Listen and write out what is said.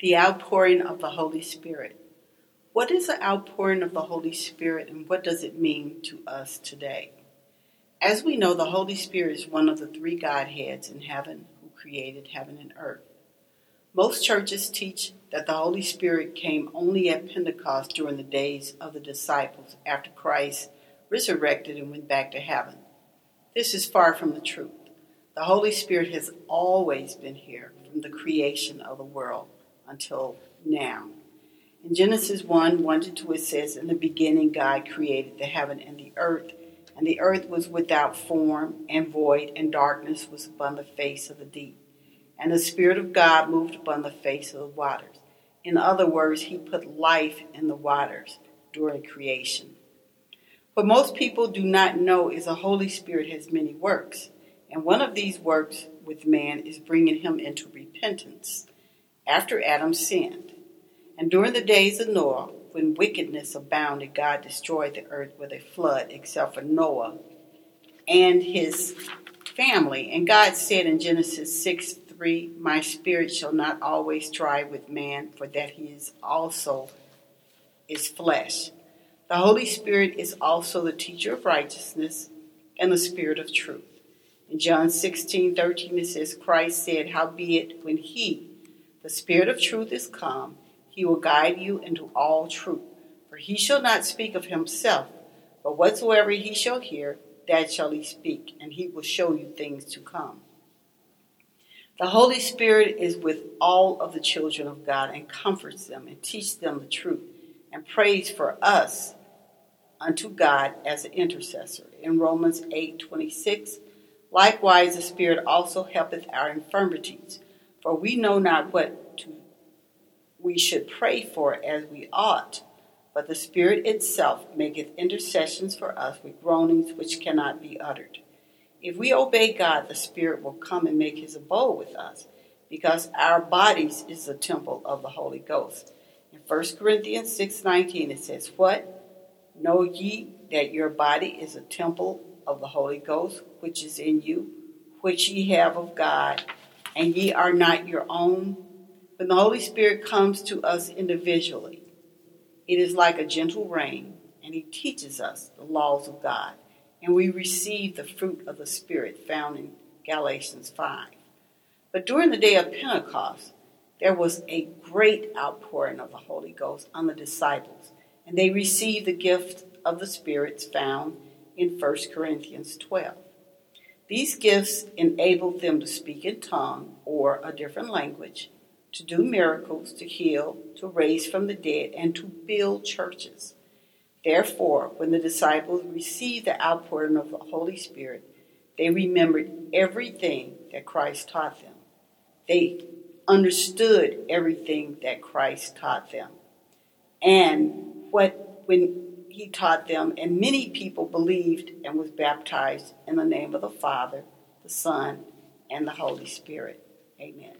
The outpouring of the Holy Spirit. What is the outpouring of the Holy Spirit, and what does it mean to us today? As we know, the Holy Spirit is one of the three Godheads in heaven who created heaven and earth. Most churches teach that the Holy Spirit came only at Pentecost during the days of the disciples after Christ resurrected and went back to heaven. This is far from the truth. The Holy Spirit has always been here from the creation of the world until now. In Genesis 1:1-2 it says, "In the beginning God created the heaven and the earth was without form and void, and darkness was upon the face of the deep. And the Spirit of God moved upon the face of the waters." In other words, He put life in the waters during creation. What most people do not know is the Holy Spirit has many works, and one of these works with man is bringing him into repentance after Adam sinned. And during the days of Noah, when wickedness abounded, God destroyed the earth with a flood, except for Noah and his family. And God said in Genesis 6:3, "My spirit shall not always strive with man, for that he is also is flesh." The Holy Spirit is also the teacher of righteousness and the spirit of truth. In John 16:13 it says, "Christ said, howbeit when he, the Spirit of truth, is come, He will guide you into all truth. For He shall not speak of Himself, but whatsoever He shall hear, that shall He speak, and He will show you things to come." The Holy Spirit is with all of the children of God and comforts them and teaches them the truth and prays for us unto God as an intercessor. In Romans 8:26, "Likewise the Spirit also helpeth our infirmities, for we know not what we should pray for as we ought, but the Spirit itself maketh intercessions for us with groanings which cannot be uttered." If we obey God, the Spirit will come and make His abode with us, because our bodies is the temple of the Holy Ghost. In 1 Corinthians 6:19 it says, "What? Know ye that your body is a temple of the Holy Ghost, which is in you, which ye have of God, and ye are not your own." When the Holy Spirit comes to us individually, it is like a gentle rain, and He teaches us the laws of God, and we receive the fruit of the Spirit found in Galatians 5. But during the day of Pentecost, there was a great outpouring of the Holy Ghost on the disciples, and they received the gift of the Spirit found in 1 Corinthians 12. These gifts enabled them to speak in tongue or a different language, to do miracles, to heal, to raise from the dead, and to build churches. Therefore, when the disciples received the outpouring of the Holy Spirit, they remembered everything that Christ taught them. They understood everything that Christ taught them, and when He taught them, and many people believed and was baptized in the name of the Father, the Son, and the Holy Spirit. Amen.